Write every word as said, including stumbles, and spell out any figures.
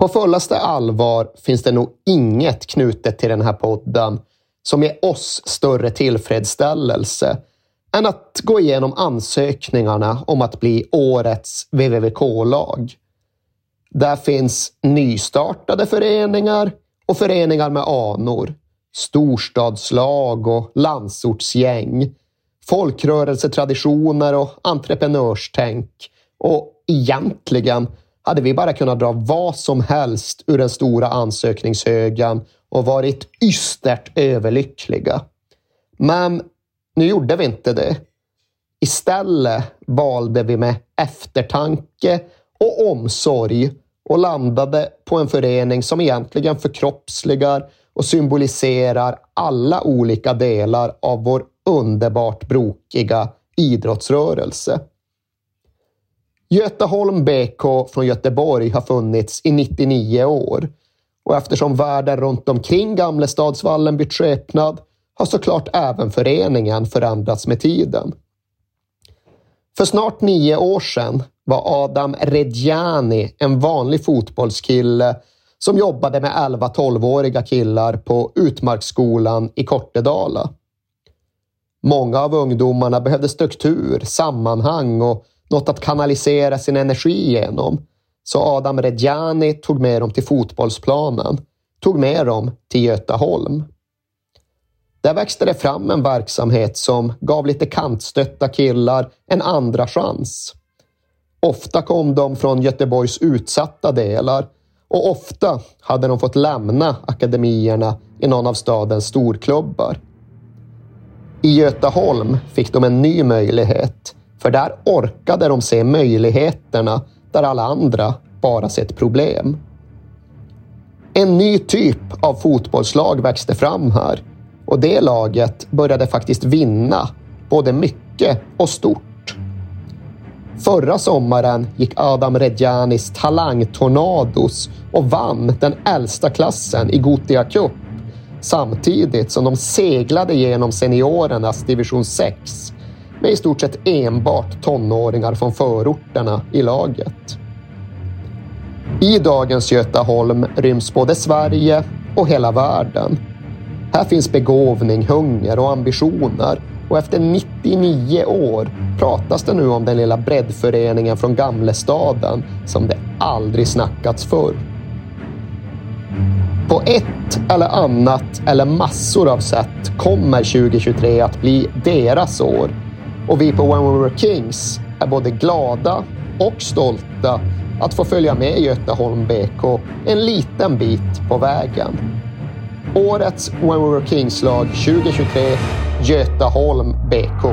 På fullaste allvar finns det nog inget knutet till den här podden som ger oss större tillfredsställelse än att gå igenom ansökningarna om att bli årets V V V K-lag. Där finns nystartade föreningar och föreningar med anor, storstadslag och landsortsgäng, folkrörelsetraditioner och entreprenörstänk. Och egentligen hade vi bara kunnat dra vad som helst ur den stora ansökningshögen och varit ystert överlyckliga. Men nu gjorde vi inte det. Istället valde vi med eftertanke och omsorg och landade på en förening som egentligen förkroppsligar och symboliserar alla olika delar av vår underbart brokiga idrottsrörelse. Götaholm B K från Göteborg har funnits i nittionio år och eftersom världen runt omkring Gamla Stadsvallen bytt skepnad har såklart även föreningen förändrats med tiden. För snart nio år sedan var Adam Rejani en vanlig fotbollskille som jobbade med elva-tolvåriga killar på Utmarksskolan i Kortedala. Många av ungdomarna behövde struktur, sammanhang och något att kanalisera sin energi genom. Så Adam Rejani tog med dem till fotbollsplanen, tog med dem till Götaholm. Där växte det fram en verksamhet som gav lite kantstötta killar en andra chans. Ofta kom de från Göteborgs utsatta delar och ofta hade de fått lämna akademierna i någon av stadens storklubbar. I Götaholm fick de en ny möjlighet, för där orkade de se möjligheterna där alla andra bara sett problem. En ny typ av fotbollslag växte fram här och det laget började faktiskt vinna både mycket och stort. Förra sommaren gick Adam Rejanis Talang Tornados och vann den äldsta klassen i Gothia Cup samtidigt som de seglade genom seniorernas division sex med i stort sett enbart tonåringar från förorterna i laget. I dagens Götaholm ryms både Sverige och hela världen. Här finns begåvning, hunger och ambitioner. Och efter nittionio år pratas det nu om den lilla breddföreningen från Gamlestaden som det aldrig snackats förr. På ett eller annat eller massor av sätt kommer tjugohundratjugotre att bli deras år. Och vi på When We Were Kings är både glada och stolta att få följa med Götaholm B K en liten bit på vägen. Årets When We Were Kings-lag tjugohundratjugotre, Götaholm B K.